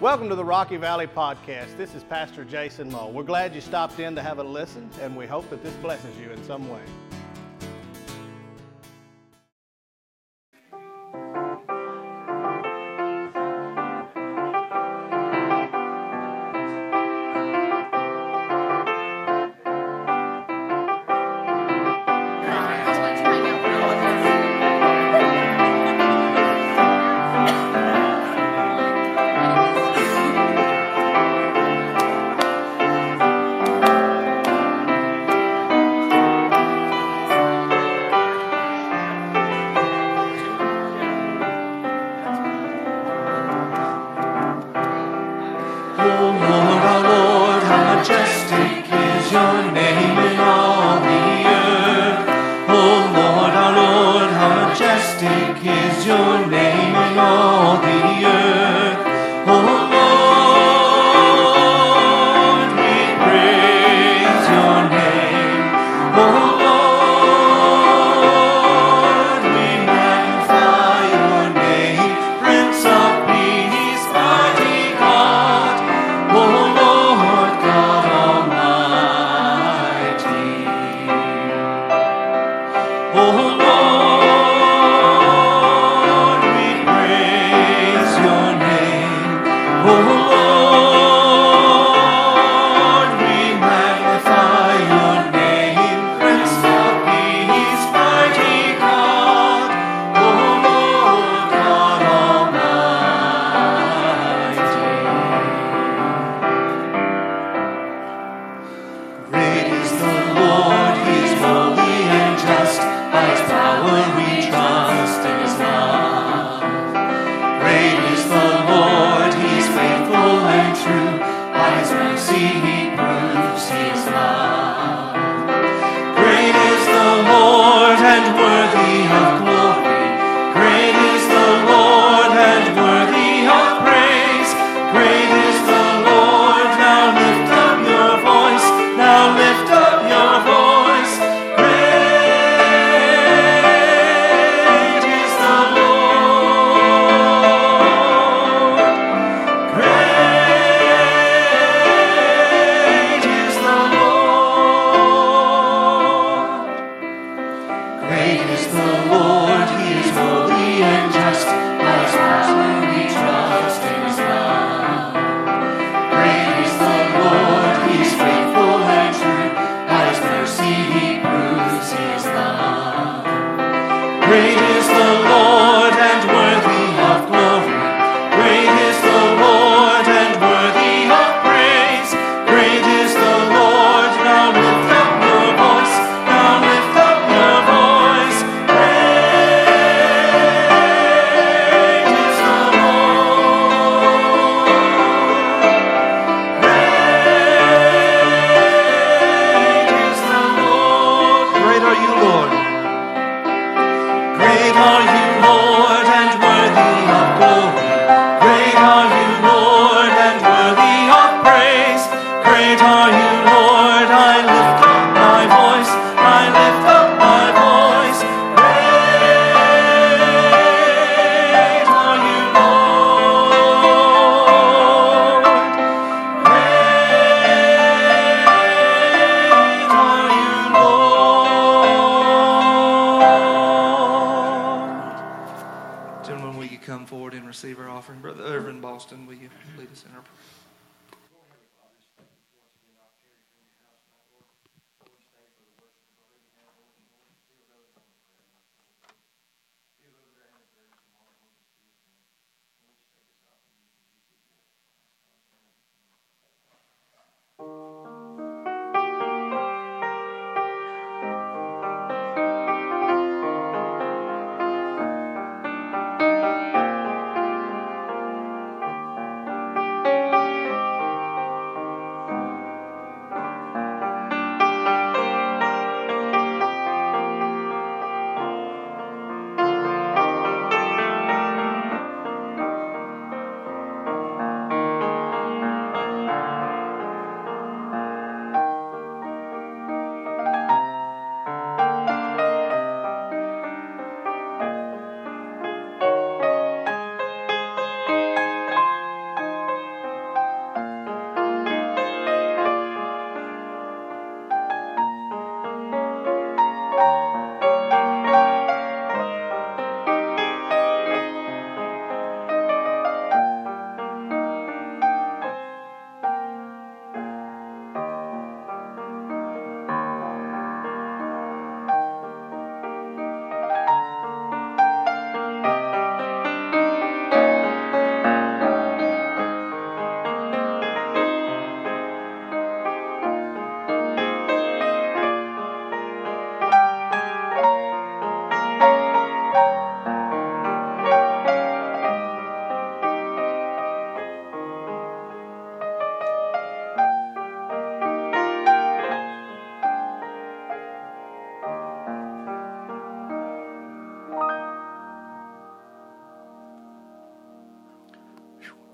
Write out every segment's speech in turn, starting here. Welcome to the Rocky Valley Podcast. This is Pastor Jason Moe. We're glad you stopped in to have a listen, and we hope that this blesses you in some way.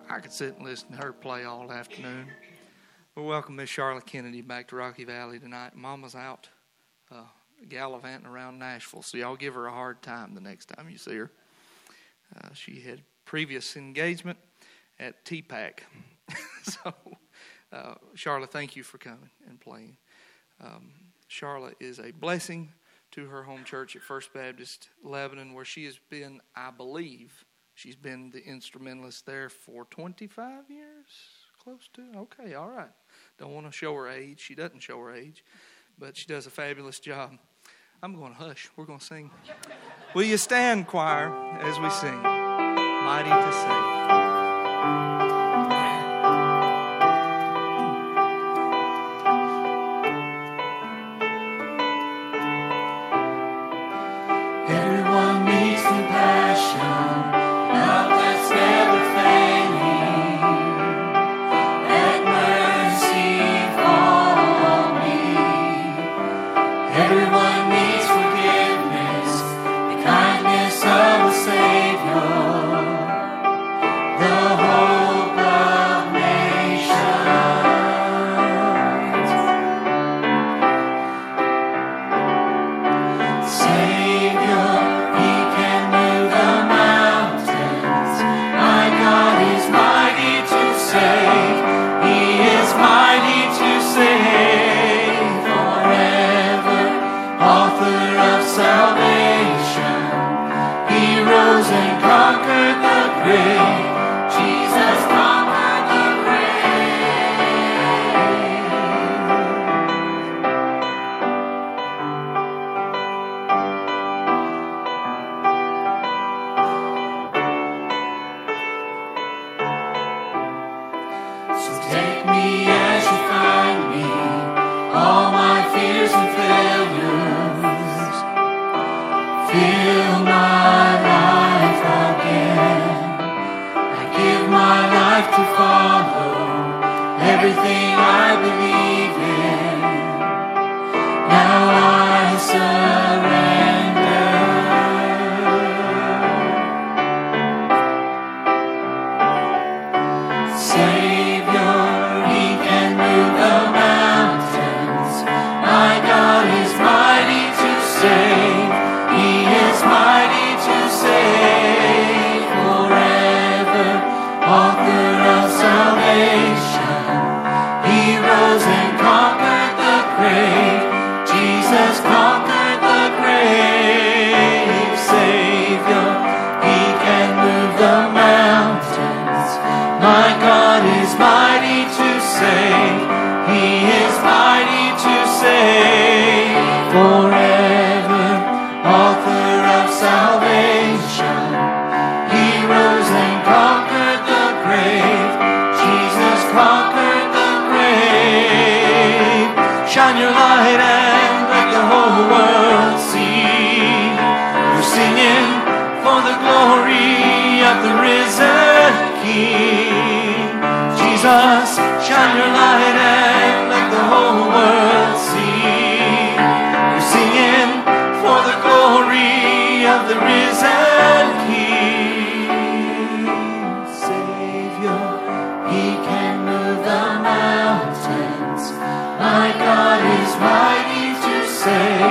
I could sit and listen to her play all afternoon. We'll welcome Miss Charlotte Kennedy back to Rocky Valley tonight. Mama's out gallivanting around Nashville, so y'all give her a hard time the next time you see her. She had previous engagement at TPAC. So, Charlotte, thank you for coming and playing. Charlotte is a blessing to her home church at First Baptist Lebanon, where she has been, I believe, she's been the instrumentalist there for 25 years, close to. Okay, all right. Don't want to show her age. She doesn't show her age, but she does a fabulous job. I'm going to hush. We're going to sing. Will you stand, choir, as we sing? Mighty to Save. Say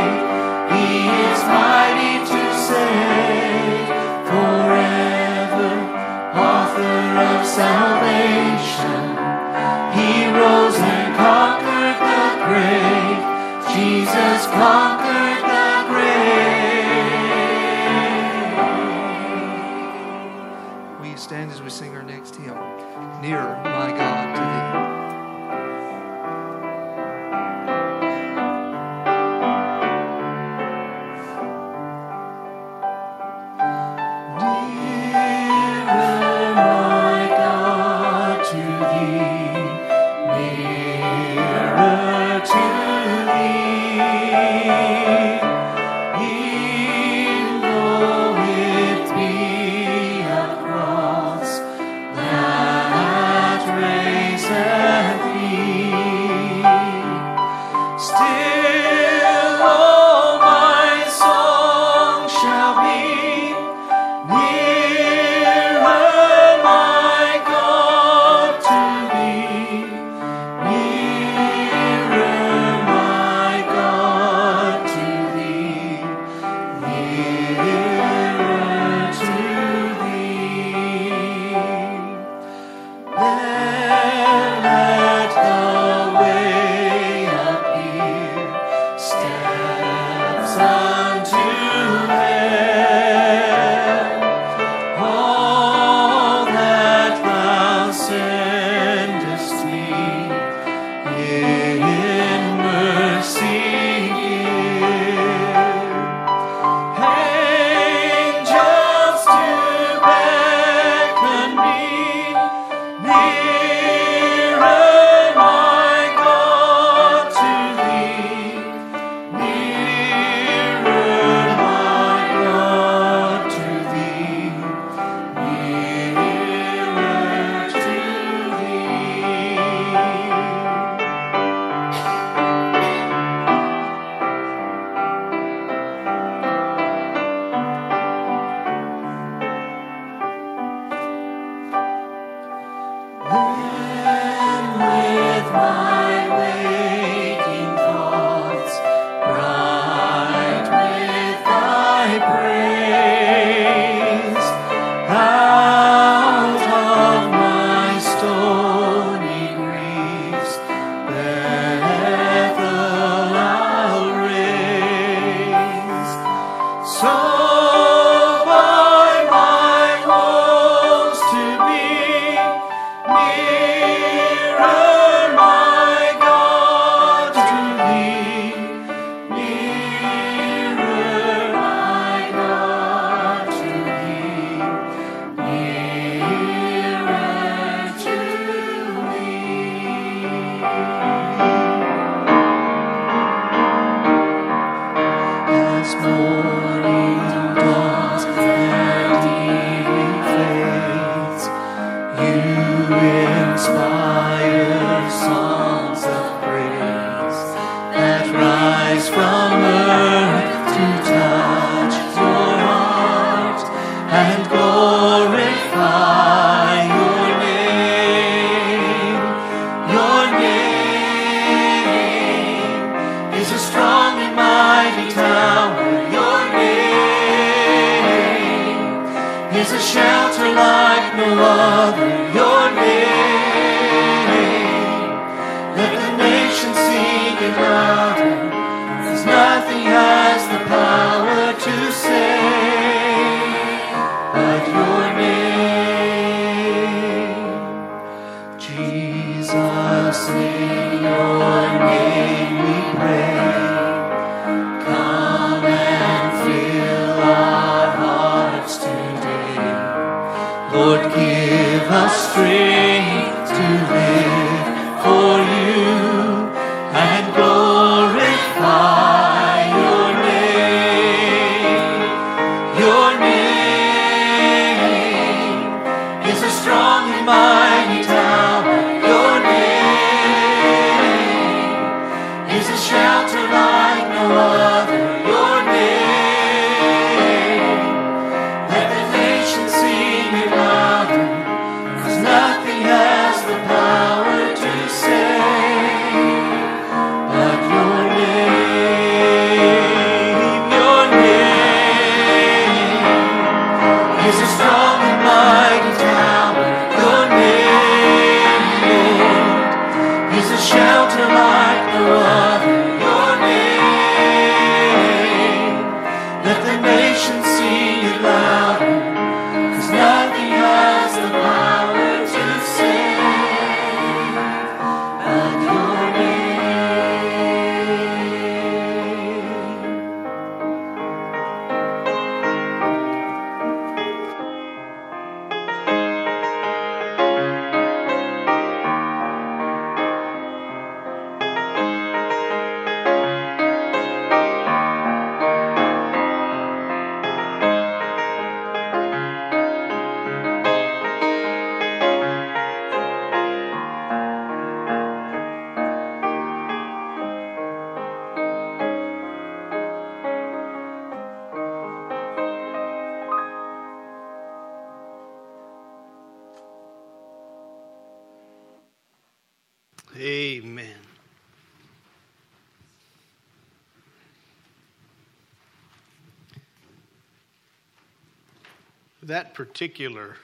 That particular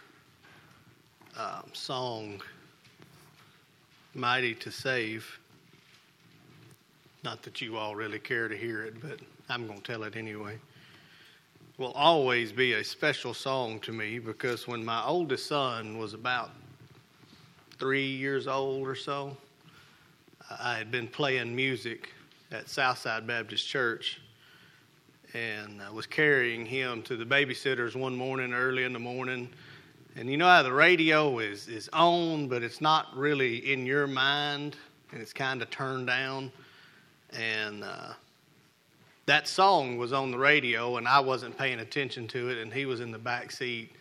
song, Mighty to Save, not that you all really care to hear it, but I'm going to tell it anyway, will always be a special song to me because when my oldest son was about 3 years old or so, I had been playing music at Southside Baptist Church. And I was carrying him to the babysitters one morning, early in the morning. And you know how the radio is on, but it's not really in your mind, and it's kind of turned down. And that song was on the radio, and I wasn't paying attention to it, and he was in the back seat.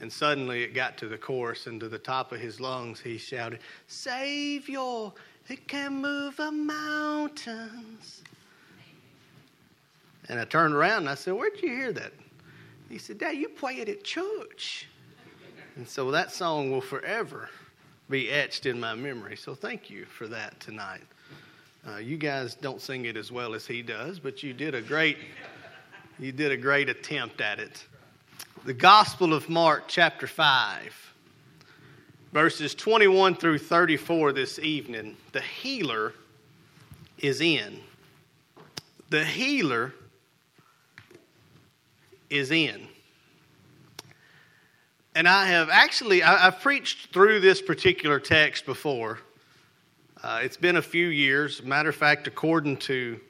And suddenly it got to the chorus, and to the top of his lungs he shouted, "Savior, it can move the mountains." And I turned around and I said, "Where'd you hear that?" He said, "Dad, you play it at church." And so that song will forever be etched in my memory. So thank you for that tonight. You guys don't sing it as well as he does, but you did a great attempt at it. The Gospel of Mark, chapter 5, verses 21 through 34 this evening. The healer is in. The healer is in. And I have actually, I've preached through this particular text before. It's been a few years. Matter of fact, according to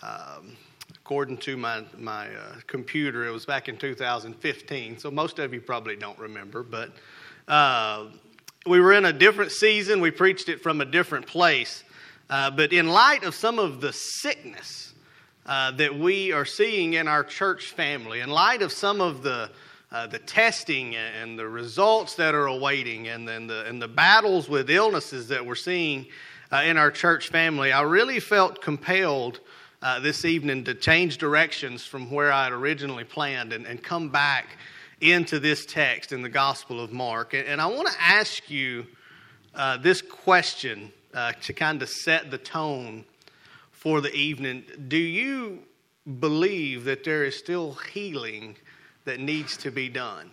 my computer, it was back in 2015. So most of you probably don't remember, but we were in a different season. We preached it from a different place. But in light of some of the sickness that we are seeing in our church family, in light of some of the the testing and the results that are awaiting, and then the battles with illnesses that we're seeing in our church family, I really felt compelled this evening to change directions from where I had originally planned and come back into this text in the Gospel of Mark. And I want to ask you this question to kind of set the tone for the evening. Do you believe that there is still healing that needs to be done?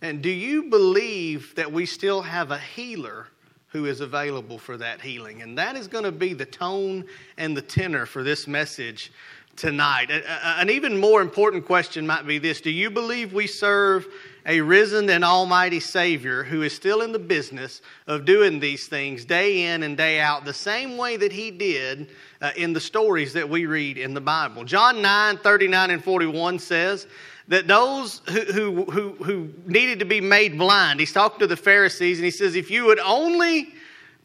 And do you believe that we still have a healer who is available for that healing? And that is going to be the tone and the tenor for this message tonight. An even more important question might be this: do you believe we serve a risen and almighty Savior who is still in the business of doing these things day in and day out, the same way that he did in the stories that we read in the Bible? John 9:39 and 41 says that those who needed to be made blind, he's talking to the Pharisees, and he says, if you would only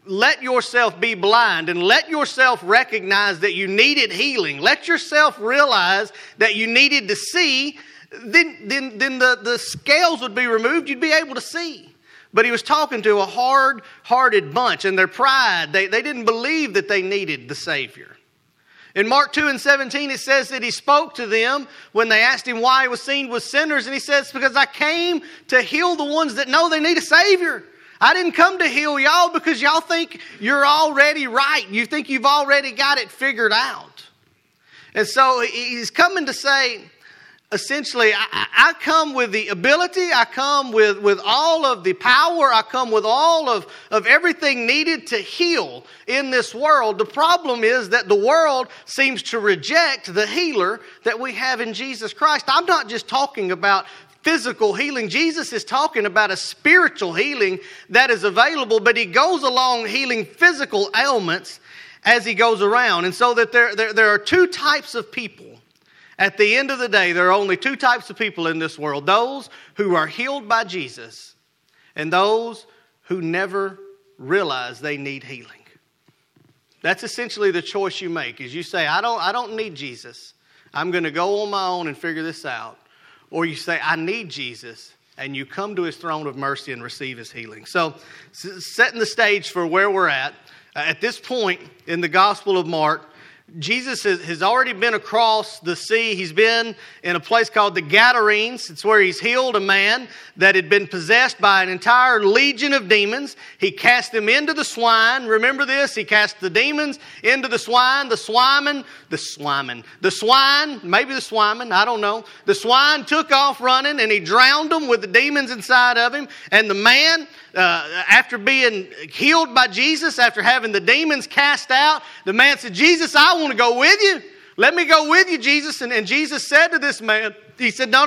let yourself be blind and let yourself recognize that you needed healing, let yourself realize that you needed to see, then the scales would be removed, you'd be able to see. But he was talking to a hard-hearted bunch, and their pride, they didn't believe that they needed the Savior. In Mark 2 and 17, it says that he spoke to them when they asked him why he was seen with sinners, and he says, because I came to heal the ones that know they need a Savior. I didn't come to heal y'all because y'all think you're already right. You think you've already got it figured out. And so he's coming to say, essentially, I come with the ability, I come with all of the power, I come with all of everything needed to heal in this world. The problem is that the world seems to reject the healer that we have in Jesus Christ. I'm not just talking about physical healing. Jesus is talking about a spiritual healing that is available, but he goes along healing physical ailments as he goes around. And so that there are two types of people. At the end of the day, there are only two types of people in this world: those who are healed by Jesus and those who never realize they need healing. That's essentially the choice you make, is you say, I don't need Jesus. I'm going to go on my own and figure this out. Or you say, I need Jesus, and you come to his throne of mercy and receive his healing. So, setting the stage for where we're at this point in the Gospel of Mark, Jesus has already been across the sea. He's been in a place called the Gadarenes. It's where he's healed a man that had been possessed by an entire legion of demons. He cast them into the swine. Remember this? He cast the demons into the swine. The swine took off running, and he drowned them with the demons inside of him. And the man, after being healed by Jesus, after having the demons cast out, the man said, Jesus, I want to go with you. Let me go with you, Jesus. And Jesus said to this man, he said, no.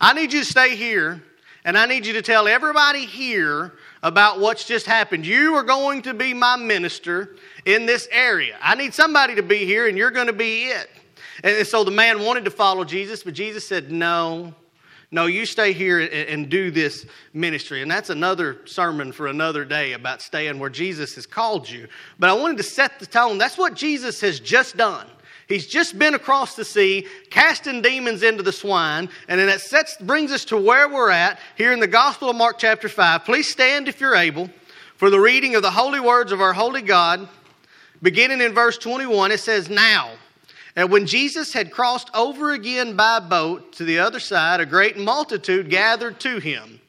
I need you to stay here, and I need you to tell everybody here about what's just happened. You are going to be my minister in this area. I need somebody to be here, and you're going to be it. And so the man wanted to follow Jesus, but Jesus said, no, you stay here and do this ministry. And that's another sermon for another day, about staying where Jesus has called you. But I wanted to set the tone. That's what Jesus has just done. He's just been across the sea, casting demons into the swine. And then that brings us to where we're at here in the Gospel of Mark chapter 5. Please stand if you're able for the reading of the holy words of our holy God. Beginning in verse 21, it says, Now, and when Jesus had crossed over again by boat to the other side, a great multitude gathered to him,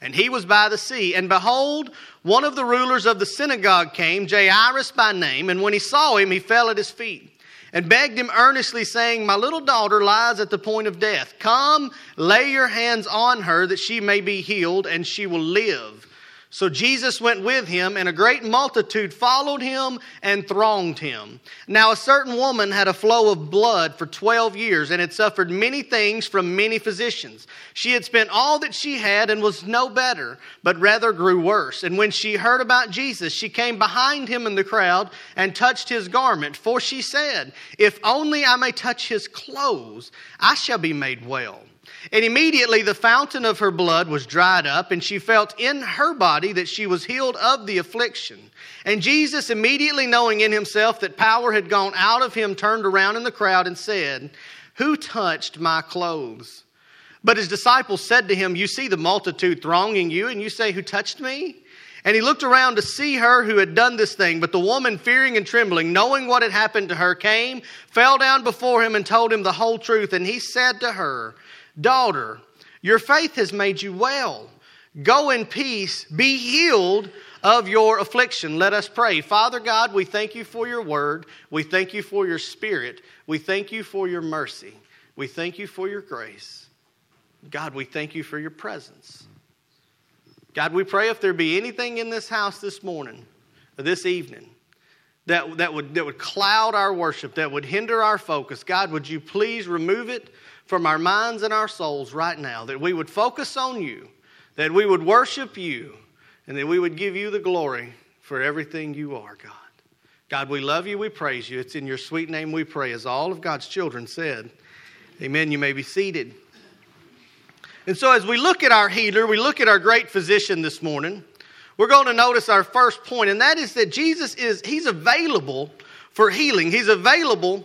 and he was by the sea. And behold, one of the rulers of the synagogue came, Jairus by name, and when he saw him, he fell at his feet and begged him earnestly, saying, My little daughter lies at the point of death. Come, lay your hands on her that she may be healed, and she will live. So Jesus went with him, and a great multitude followed him and thronged him. Now a certain woman had a flow of blood for 12 years, and had suffered many things from many physicians. She had spent all that she had and was no better, but rather grew worse. And when she heard about Jesus, she came behind him in the crowd and touched his garment. For she said, If only I may touch his clothes, I shall be made well. And immediately the fountain of her blood was dried up, and she felt in her body that she was healed of the affliction. And Jesus, immediately knowing in himself that power had gone out of him, turned around in the crowd and said, Who touched my clothes? But his disciples said to him, "You see the multitude thronging you, and you say, 'Who touched me?' And he looked around to see her who had done this thing. But the woman, fearing and trembling, knowing what had happened to her, came, fell down before him, and told him the whole truth. And he said to her, 'Daughter, your faith has made you well. Go in peace, be healed of your affliction.'" Let us pray. Father God, we thank you for your word. We thank you for your spirit. We thank you for your mercy. We thank you for your grace. God, we thank you for your presence. God, we pray if there be anything in this house this morning, or this evening, that would cloud our worship, that would hinder our focus, God, would you please remove it from our minds and our souls right now, that we would focus on you, that we would worship you, and that we would give you the glory for everything you are, God. God, we love you, we praise you. It's in your sweet name we pray, as all of God's children said. Amen. You may be seated. And so as we look at our healer, we look at our great physician this morning, we're going to notice our first point, and that is that Jesus is, he's available for healing. He's available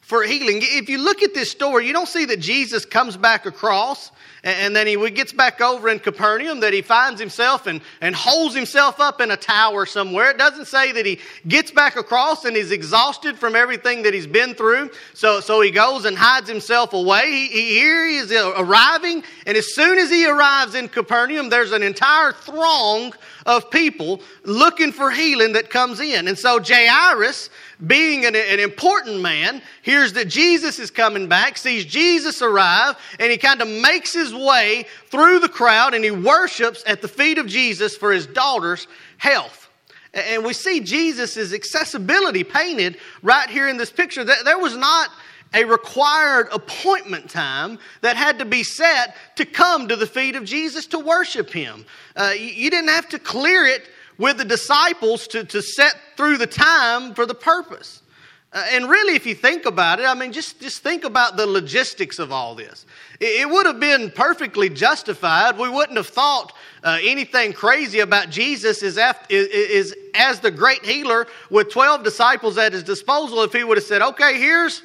for healing. If you look at this story, you don't see that Jesus comes back across and then he gets back over in Capernaum, that he finds himself and holds himself up in a tower somewhere. It doesn't say that he gets back across and he's exhausted from everything that he's been through. So he goes and hides himself away. Here he is arriving, and as soon as he arrives in Capernaum, there's an entire throng of people looking for healing that comes in. And so Jairus, being an important man, hears that Jesus is coming back, sees Jesus arrive, and he kind of makes his way through the crowd, and he worships at the feet of Jesus for his daughter's health. And we see Jesus' accessibility painted right here in this picture. There was not a required appointment time that had to be set to come to the feet of Jesus to worship him. You didn't have to clear it with the disciples to set through the time for the purpose. And really, if you think about it, I mean, just think about the logistics of all this. It would have been perfectly justified. We wouldn't have thought anything crazy about Jesus is as the great healer with 12 disciples at his disposal if he would have said, "Okay, here's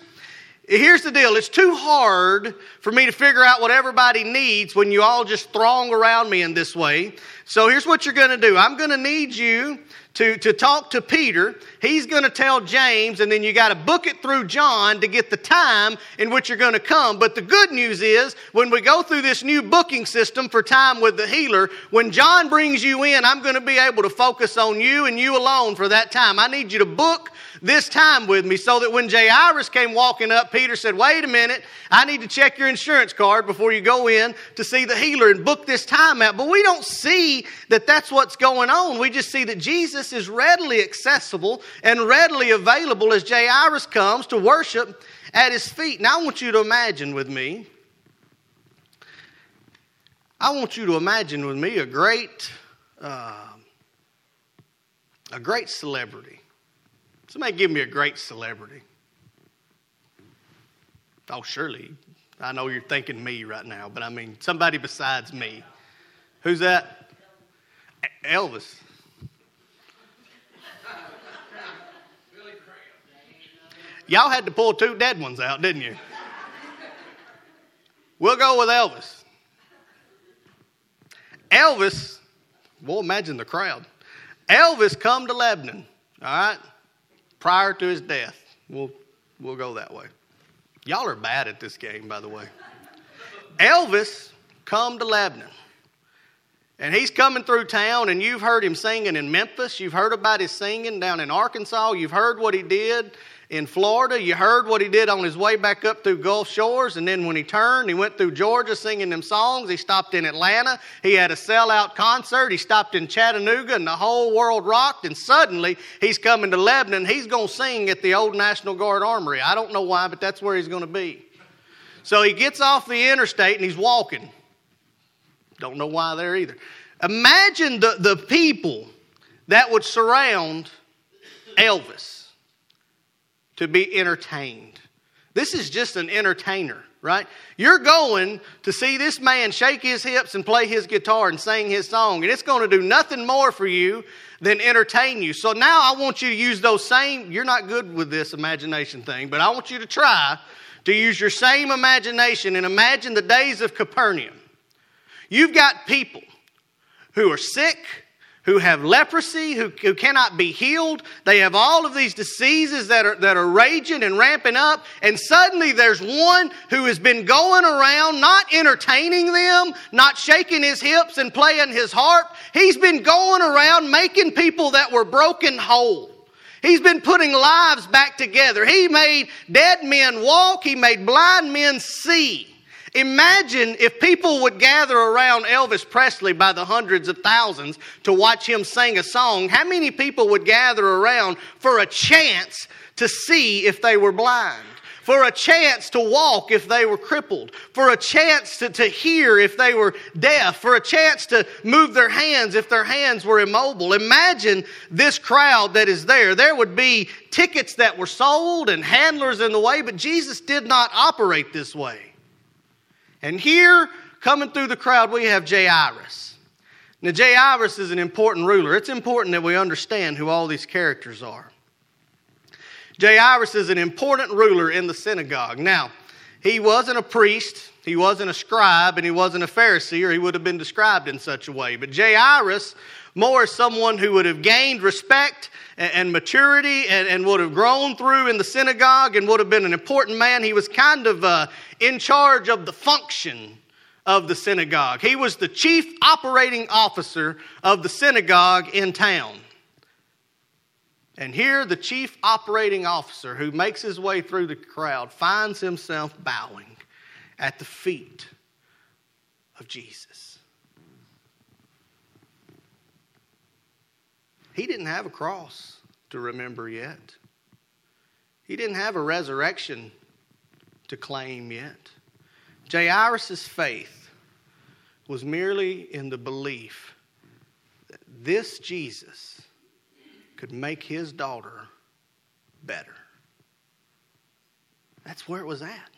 the deal. It's too hard for me to figure out what everybody needs when you all just throng around me in this way. So here's what you're going to do. I'm going to need you to talk to Peter. He's going to tell James, and then you got to book it through John to get the time in which you're going to come." But the good news is, when we go through this new booking system for time with the healer, when John brings you in, I'm going to be able to focus on you and you alone for that time. I need you to book this time with me, so that when Jairus came walking up, Peter said, "Wait a minute, I need to check your insurance card before you go in to see the healer and book this time out." But we don't see that that's what's going on. We just see that Jesus is readily accessible and readily available as Jairus comes to worship at his feet. Now I want you to imagine with me, a great, celebrity. Somebody give me a great celebrity. Oh, surely. I know you're thinking me right now, but I mean somebody besides me. Who's that? Elvis. Y'all had to pull two dead ones out, didn't you? We'll go with Elvis. Elvis, well, imagine the crowd. Elvis come to Lebanon, all right? Prior to his death. We'll go that way. Y'all are bad at this game, by the way. Elvis come to Lebanon. And he's coming through town, and you've heard him singing in Memphis. You've heard about his singing down in Arkansas. You've heard what he did in Florida. You heard what he did on his way back up through Gulf Shores. And then when he turned, he went through Georgia singing them songs. He stopped in Atlanta. He had a sellout concert. He stopped in Chattanooga, and the whole world rocked. And suddenly, he's coming to Lebanon. He's going to sing at the old National Guard Armory. I don't know why, but that's where he's going to be. So he gets off the interstate, and he's walking. Don't know why there either. Imagine the people that would surround Elvis to be entertained. This is just an entertainer, right? You're going to see this man shake his hips and play his guitar and sing his song, and it's going to do nothing more for you than entertain you. So now I want you to use those same, you're not good with this imagination thing, but I want you to try to use your same imagination and imagine the days of Capernaum. You've got people who are sick, who have leprosy, who cannot be healed. They have all of these diseases that are raging and ramping up. And suddenly there's one who has been going around, not entertaining them, not shaking his hips and playing his harp. He's been going around making people that were broken whole. He's been putting lives back together. He made dead men walk. He made blind men see. Imagine if people would gather around Elvis Presley by the hundreds of thousands to watch him sing a song. How many people would gather around for a chance to see if they were blind? For a chance to walk if they were crippled? For a chance to hear if they were deaf? For a chance to move their hands if their hands were immobile? Imagine this crowd that is there. There would be tickets that were sold and handlers in the way, but Jesus did not operate this way. And here, coming through the crowd, we have Jairus. Now, Jairus is an important ruler. It's important that we understand who all these characters are. Jairus is an important ruler in the synagogue. Now, he wasn't a priest, he wasn't a scribe, and he wasn't a Pharisee, or he would have been described in such a way. But Jairus, more as someone who would have gained respect and maturity and would have grown through in the synagogue and would have been an important man. He was kind of in charge of the function of the synagogue. He was the chief operating officer of the synagogue in town. And here the chief operating officer who makes his way through the crowd finds himself bowing at the feet of Jesus. He didn't have a cross to remember yet. He didn't have a resurrection to claim yet. Jairus' faith was merely in the belief that this Jesus could make his daughter better. That's where it was at.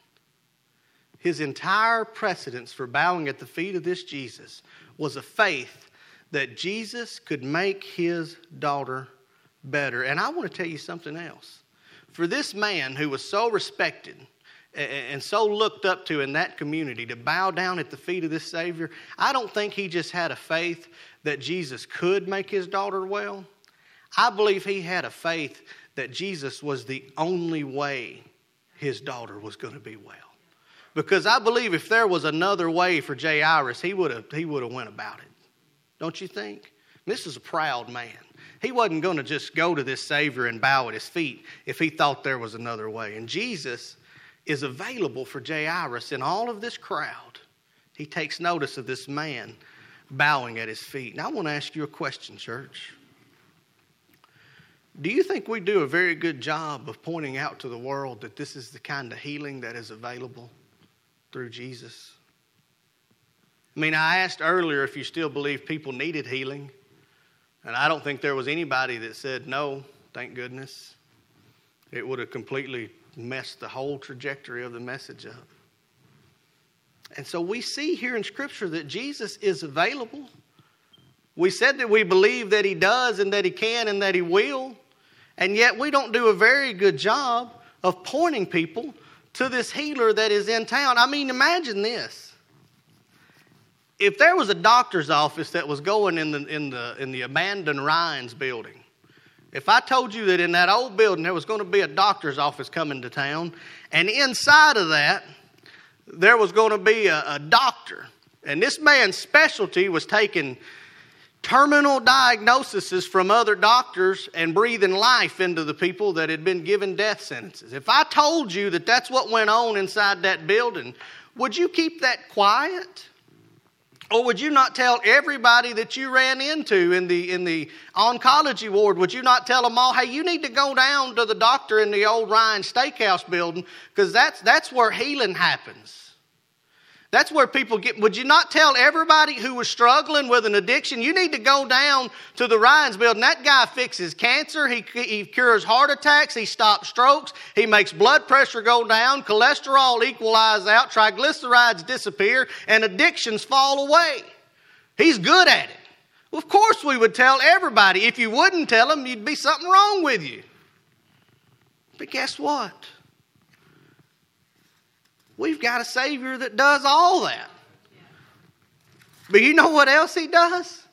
His entire precedence for bowing at the feet of this Jesus was a faith that Jesus could make his daughter better. And I want to tell you something else. For this man who was so respected and so looked up to in that community to bow down at the feet of this Savior, I don't think he just had a faith that Jesus could make his daughter well. I believe he had a faith that Jesus was the only way his daughter was going to be well. Because I believe if there was another way for Jairus, he would have went about it. Don't you think? This is a proud man. He wasn't going to just go to this Savior and bow at his feet if he thought there was another way. And Jesus is available for Jairus in all of this crowd. He takes notice of this man bowing at his feet. And I want to ask you a question, church. Do you think we do a very good job of pointing out to the world that this is the kind of healing that is available through Jesus? I mean, I asked earlier if you still believe people needed healing. And I don't think there was anybody that said, no, thank goodness. It would have completely messed the whole trajectory of the message up. And so we see here in Scripture that Jesus is available. We said that we believe that he does and that he can and that he will. And yet we don't do a very good job of pointing people to this healer that is in town. I mean, imagine this. If there was a doctor's office that was going in the abandoned Rhines building, if I told you that in that old building there was going to be a doctor's office coming to town, and inside of that there was going to be a doctor, and this man's specialty was taking terminal diagnoses from other doctors and breathing life into the people that had been given death sentences. If I told you that that's what went on inside that building, would you keep that quiet? Or would you not tell everybody that you ran into in the oncology ward, would you not tell them all, hey, you need to go down to the doctor in the old Ryan Steakhouse building because that's where healing happens. That's where people get. Would you not tell everybody who was struggling with an addiction, you need to go down to the Ryan's building. That guy fixes cancer. He cures heart attacks. He stops strokes. He makes blood pressure go down. Cholesterol equalizes out. Triglycerides disappear. And addictions fall away. He's good at it. Well, of course we would tell everybody. If you wouldn't tell them, you'd be something wrong with you. But guess what? We've got a Savior that does all that. But you know what else he does?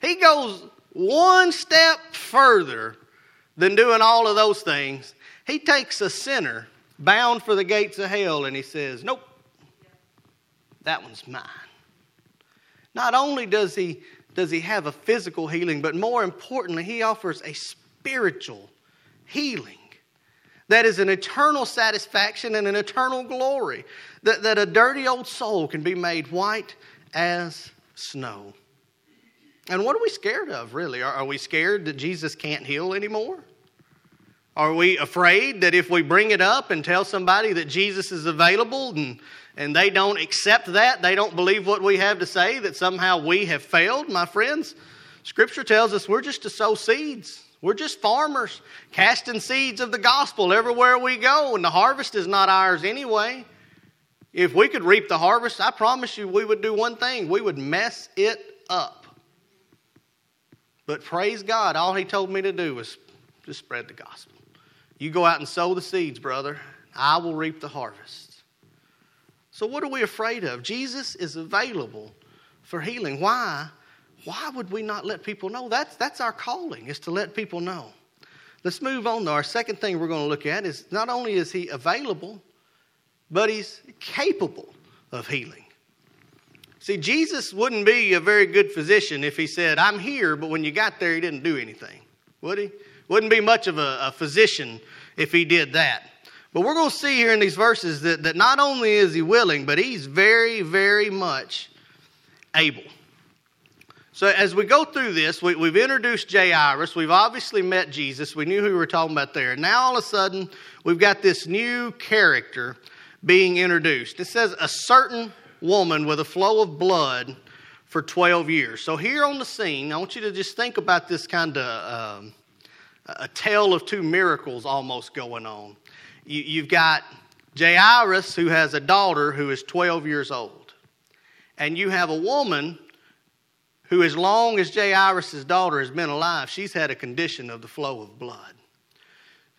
He goes one step further than doing all of those things. He takes a sinner bound for the gates of hell and he says, nope, that one's mine. Not only does he have a physical healing, but more importantly, he offers a spiritual healing that is an eternal satisfaction and an eternal glory, that a dirty old soul can be made white as snow. And what are we scared of, really? Are we scared that Jesus can't heal anymore? Are we afraid that if we bring it up and tell somebody that Jesus is available and they don't accept that, they don't believe what we have to say, that somehow we have failed? My friends, Scripture tells us we're just to sow seeds. We're just farmers casting seeds of the gospel everywhere we go, and the harvest is not ours anyway. If we could reap the harvest, I promise you we would do one thing. We would mess it up. But praise God, all he told me to do was just spread the gospel. You go out and sow the seeds, brother. I will reap the harvest. So what are we afraid of? Jesus is available for healing. Why would we not let people know? That's our calling, is to let people know. Let's move on to our second thing we're going to look at is not only is he available, but he's capable of healing. See, Jesus wouldn't be a very good physician if he said, I'm here, but when you got there, he didn't do anything, would he? Wouldn't be much of a physician if he did that. But we're going to see here in these verses that not only is he willing, but he's very, very much able. So as we go through this, we've introduced Jairus. We've obviously met Jesus. We knew who we were talking about there. Now all of a sudden, we've got this new character being introduced. It says a certain woman with a flow of blood for 12 years. So here on the scene, I want you to just think about this kind of a tale of two miracles almost going on. You've got Jairus, who has a daughter who is 12 years old. And you have a woman who, as long as Jairus' daughter has been alive, she's had a condition of the flow of blood.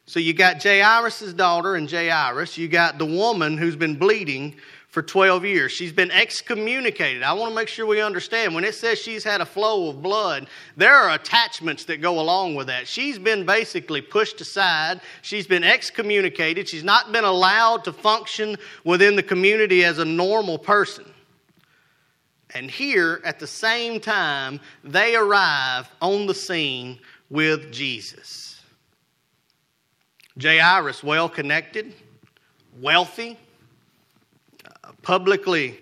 So you got Jairus' daughter and Jairus. You got the woman who's been bleeding for 12 years. She's been excommunicated. I want to make sure we understand. When it says she's had a flow of blood, there are attachments that go along with that. She's been basically pushed aside. She's been excommunicated. She's not been allowed to function within the community as a normal person. And here, at the same time, they arrive on the scene with Jesus. Jairus, well-connected, wealthy, publicly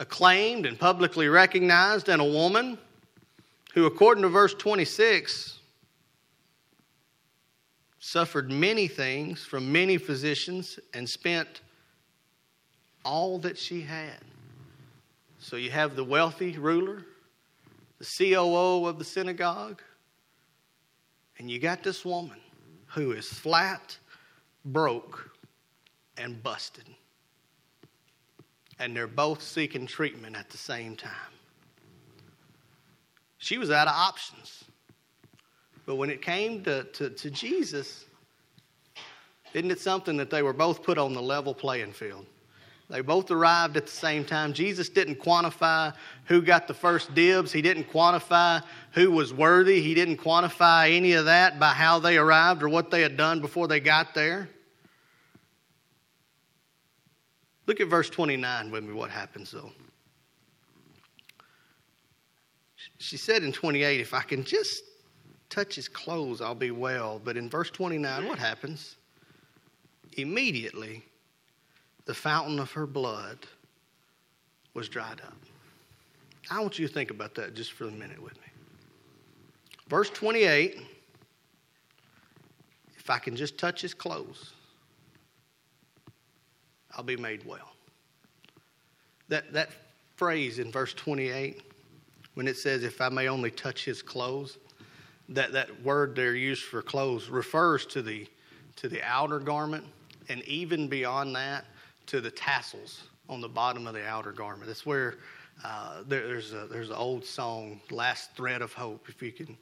acclaimed and publicly recognized, and a woman who, according to verse 26, suffered many things from many physicians and spent all that she had. So you have the wealthy ruler, the COO of the synagogue, and you got this woman who is flat, broke, and busted. And they're both seeking treatment at the same time. She was out of options. But when it came to Jesus, isn't it something that they were both put on the level playing field? They both arrived at the same time. Jesus didn't quantify who got the first dibs. He didn't quantify who was worthy. He didn't quantify any of that by how they arrived or what they had done before they got there. Look at verse 29 with me, what happens though. She said in 28, if I can just touch his clothes, I'll be well. But in verse 29, what happens? Immediately, the fountain of her blood was dried up. I want you to think about that just for a minute with me. Verse 28, if I can just touch his clothes, I'll be made well. That phrase in verse 28, when it says, if I may only touch his clothes, that word there used for clothes refers to the outer garment, and even beyond that, to the tassels on the bottom of the outer garment. That's where There's an old song, "Last Thread of Hope," if you can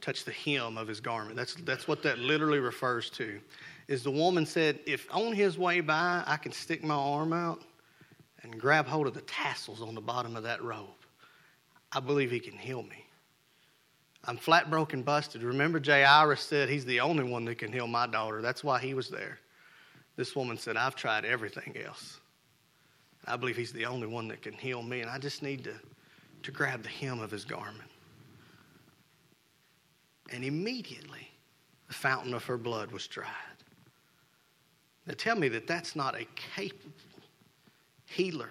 touch the hem of his garment. That's what that literally refers to, is the woman said, if on his way by I can stick my arm out and grab hold of the tassels on the bottom of that robe, I believe he can heal me. I'm flat, broken, busted. Remember, Jairus said he's the only one that can heal my daughter. That's why he was there. This woman said, I've tried everything else. I believe he's the only one that can heal me, and I just need to grab the hem of his garment. And immediately, the fountain of her blood was dried. Now tell me that that's not a capable healer,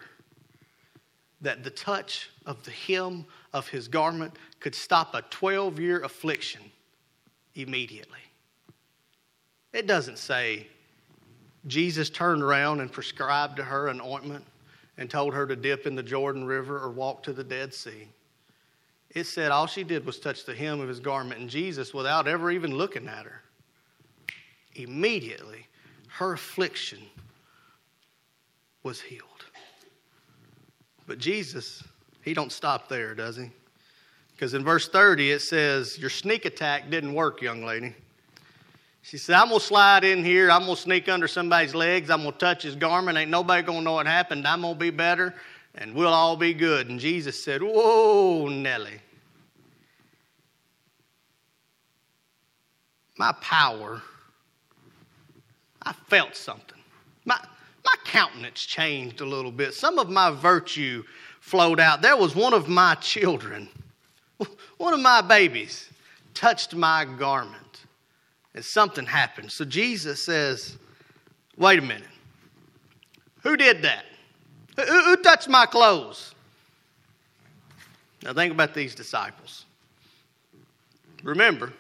that the touch of the hem of his garment could stop a 12-year affliction immediately. It doesn't say Jesus turned around and prescribed to her an ointment and told her to dip in the Jordan River or walk to the Dead Sea. It said all she did was touch the hem of his garment, and Jesus, without ever even looking at her, immediately her affliction was healed. But Jesus, he don't stop there, does he? Because in verse 30 it says, your sneak attack didn't work, young lady. She said, I'm going to slide in here. I'm going to sneak under somebody's legs. I'm going to touch his garment. Ain't nobody going to know what happened. I'm going to be better, and we'll all be good. And Jesus said, whoa, Nelly. My power, I felt something. My countenance changed a little bit. Some of my virtue flowed out. There was one of my children, one of my babies, touched my garment. And something happened. So Jesus says, wait a minute. Who did that? Who touched my clothes? Now think about these disciples. Remember,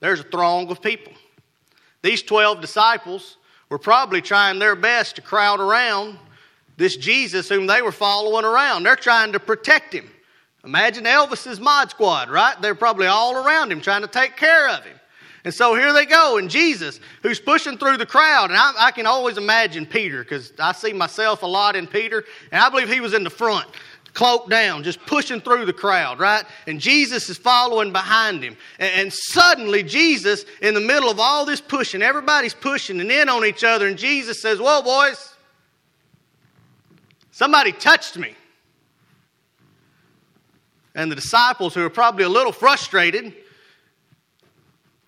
there's a throng of people. These 12 disciples were probably trying their best to crowd around this Jesus whom they were following around. They're trying to protect him. Imagine Elvis's mod squad, right? They're probably all around him trying to take care of him. And so here they go, and Jesus, who's pushing through the crowd, and I can always imagine Peter, because I see myself a lot in Peter, and I believe he was in the front, cloak down, just pushing through the crowd, right? And Jesus is following behind him. And suddenly Jesus, in the middle of all this pushing, everybody's pushing and in on each other, and Jesus says, whoa, boys, somebody touched me. And the disciples, who are probably a little frustrated,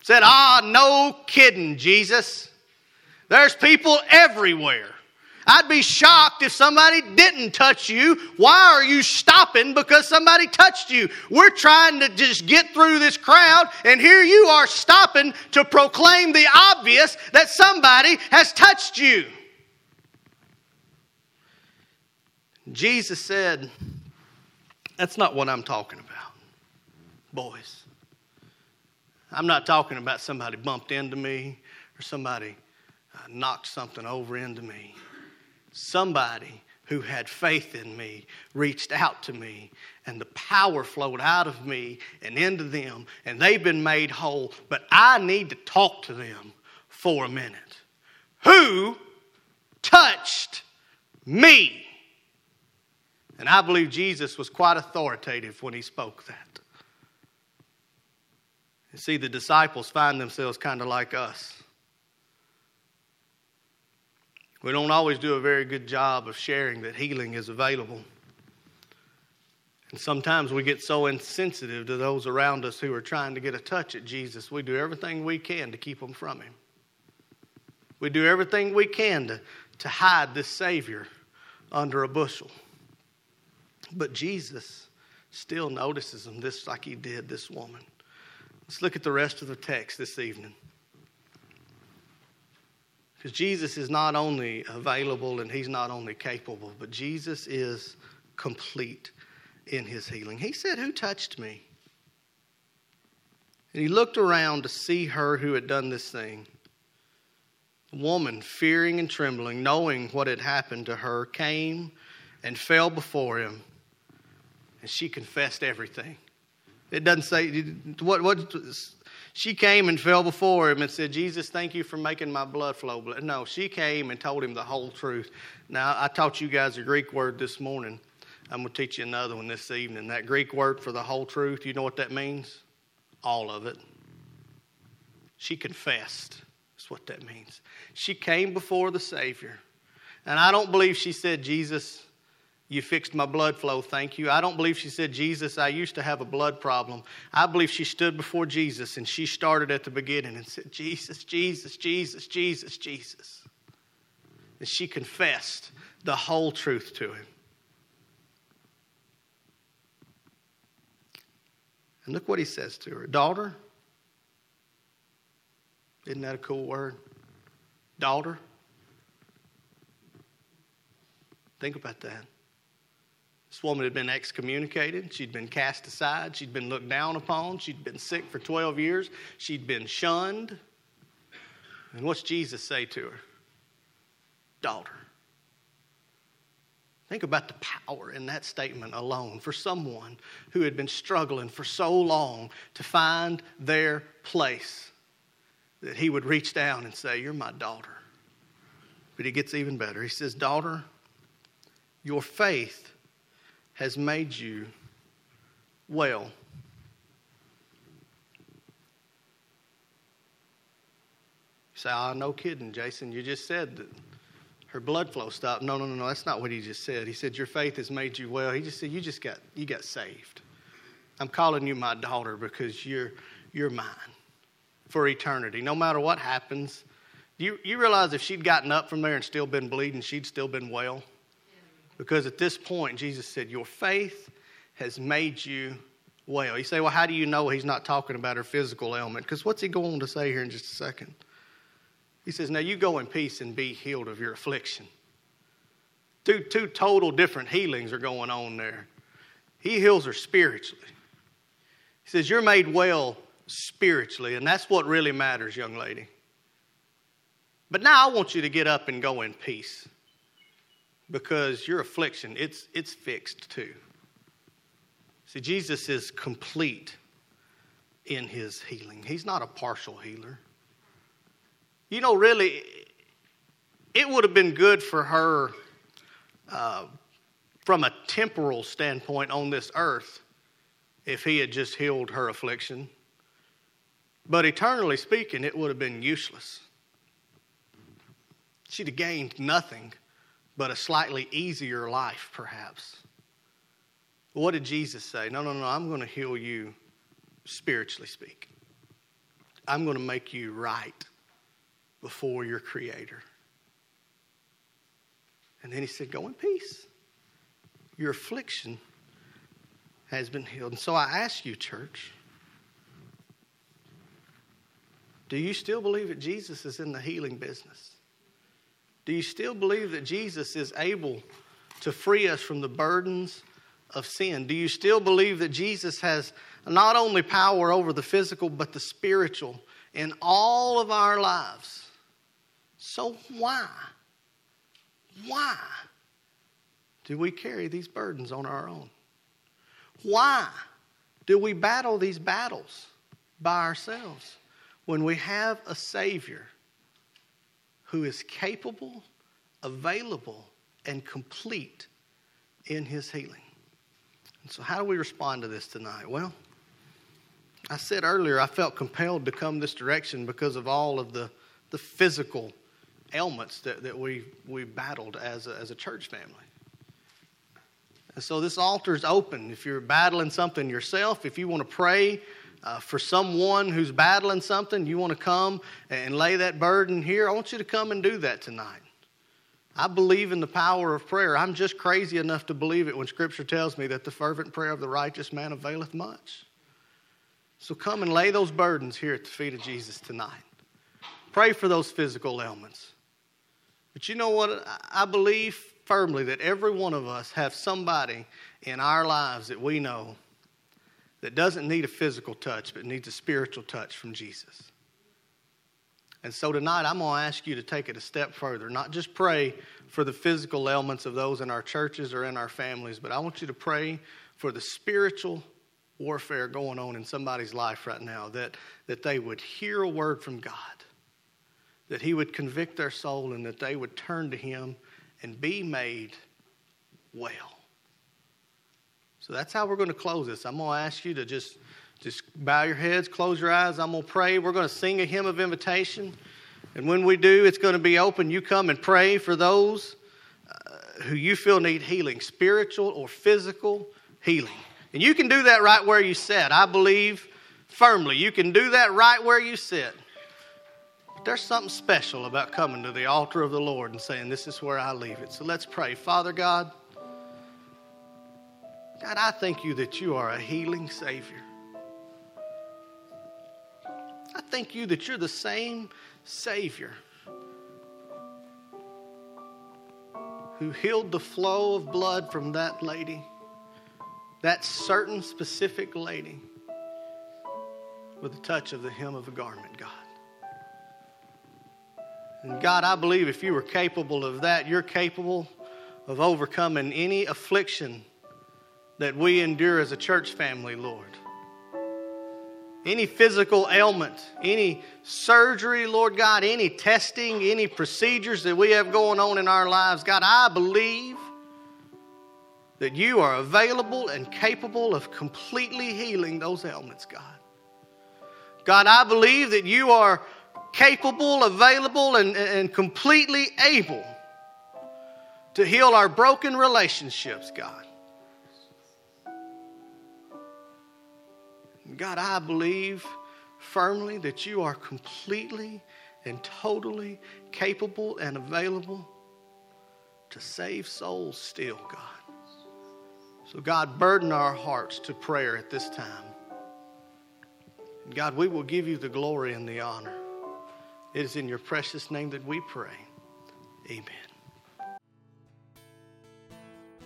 said, no kidding, Jesus. There's people everywhere. I'd be shocked if somebody didn't touch you. Why are you stopping because somebody touched you? We're trying to just get through this crowd, and here you are stopping to proclaim the obvious that somebody has touched you. Jesus said, that's not what I'm talking about, boys. I'm not talking about somebody bumped into me or somebody knocked something over into me. Somebody who had faith in me reached out to me, and the power flowed out of me and into them, and they've been made whole, but I need to talk to them for a minute. Who touched me? And I believe Jesus was quite authoritative when he spoke that. You see, the disciples find themselves kind of like us. We don't always do a very good job of sharing that healing is available. And sometimes we get so insensitive to those around us who are trying to get a touch at Jesus, we do everything we can to keep them from him. We do everything we can to hide this Savior under a bushel. But Jesus still notices them, just like he did this woman. Let's look at the rest of the text this evening. Because Jesus is not only available and he's not only capable, but Jesus is complete in his healing. He said, who touched me? And he looked around to see her who had done this thing. The woman, fearing and trembling, knowing what had happened to her, came and fell before him. And she confessed everything. It doesn't say, what she came and fell before him and said, Jesus, thank you for making my blood flow. No, she came and told him the whole truth. Now, I taught you guys a Greek word this morning. I'm going to teach you another one this evening. That Greek word for the whole truth, you know what that means? All of it. She confessed. That's what that means. She came before the Savior. And I don't believe she said, Jesus, you fixed my blood flow, thank you. I don't believe she said, Jesus, I used to have a blood problem. I believe she stood before Jesus and she started at the beginning and said, Jesus, Jesus, Jesus, Jesus, Jesus. And she confessed the whole truth to him. And look what he says to her. Daughter. Isn't that a cool word? Daughter. Think about that. This woman had been excommunicated. She'd been cast aside. She'd been looked down upon. She'd been sick for 12 years. She'd been shunned. And what's Jesus say to her? Daughter. Think about the power in that statement alone for someone who had been struggling for so long to find their place, that he would reach down and say, you're my daughter. But he gets even better. He says, daughter, your faith has made you well. You say, oh, no kidding, Jason. You just said that her blood flow stopped. No. That's not what he just said. He said, your faith has made you well. He just said, you got saved. I'm calling you my daughter because you're mine. For eternity, no matter what happens. You realize if she'd gotten up from there and still been bleeding, she'd still been well? Because at this point, Jesus said, your faith has made you well. You say, well, how do you know he's not talking about her physical ailment? Because what's he going to say here in just a second? He says, now you go in peace and be healed of your affliction. Two total different healings are going on there. He heals her spiritually. He says, you're made well spiritually, and that's what really matters, young lady. But now I want you to get up and go in peace, because your affliction, it's fixed too. See, Jesus is complete in his healing. He's not a partial healer. You know, really, it would have been good for her from a temporal standpoint on this earth if he had just healed her affliction. But eternally speaking, it would have been useless. She'd have gained nothing but a slightly easier life, perhaps. What did Jesus say? No, I'm going to heal you, spiritually speaking. I'm going to make you right before your Creator. And then he said, go in peace. Your affliction has been healed. And so I ask you, church, do you still believe that Jesus is in the healing business? Do you still believe that Jesus is able to free us from the burdens of sin? Do you still believe that Jesus has not only power over the physical but the spiritual in all of our lives? So why do we carry these burdens on our own? Why do we battle these battles by ourselves? When we have a Savior who is capable, available, and complete in his healing. And so how do we respond to this tonight? Well, I said earlier I felt compelled to come this direction because of all of the physical ailments that we battled as a church family. And so this altar is open. If you're battling something yourself, if you want to pray for someone who's battling something, you want to come and lay that burden here, I want you to come and do that tonight. I believe in the power of prayer. I'm just crazy enough to believe it when Scripture tells me that the fervent prayer of the righteous man availeth much. So come and lay those burdens here at the feet of Jesus tonight. Pray for those physical ailments. But you know what? I believe firmly that every one of us have somebody in our lives that we know that doesn't need a physical touch, but needs a spiritual touch from Jesus. And so tonight, I'm going to ask you to take it a step further. Not just pray for the physical ailments of those in our churches or in our families, but I want you to pray for the spiritual warfare going on in somebody's life right now, that they would hear a word from God, that he would convict their soul, and that they would turn to him and be made well. So that's how we're going to close this. I'm going to ask you to just bow your heads, close your eyes. I'm going to pray. We're going to sing a hymn of invitation. And when we do, it's going to be open. You come and pray for those who you feel need healing, spiritual or physical healing. And you can do that right where you sit. I believe firmly you can do that right where you sit. But there's something special about coming to the altar of the Lord and saying, this is where I leave it. So let's pray. Father God, I thank you that you are a healing Savior. I thank you that you're the same Savior who healed the flow of blood from that lady, that certain specific lady, with the touch of the hem of a garment, God. And God, I believe if you were capable of that, you're capable of overcoming any affliction that we endure as a church family, Lord. Any physical ailment, any surgery, Lord God, any testing, any procedures that we have going on in our lives, God, I believe that you are available and capable of completely healing those ailments, God. God, I believe that you are capable, available, and completely able to heal our broken relationships, God. God, I believe firmly that you are completely and totally capable and available to save souls still, God. So, God, burden our hearts to prayer at this time. And God, we will give you the glory and the honor. It is in your precious name that we pray. Amen.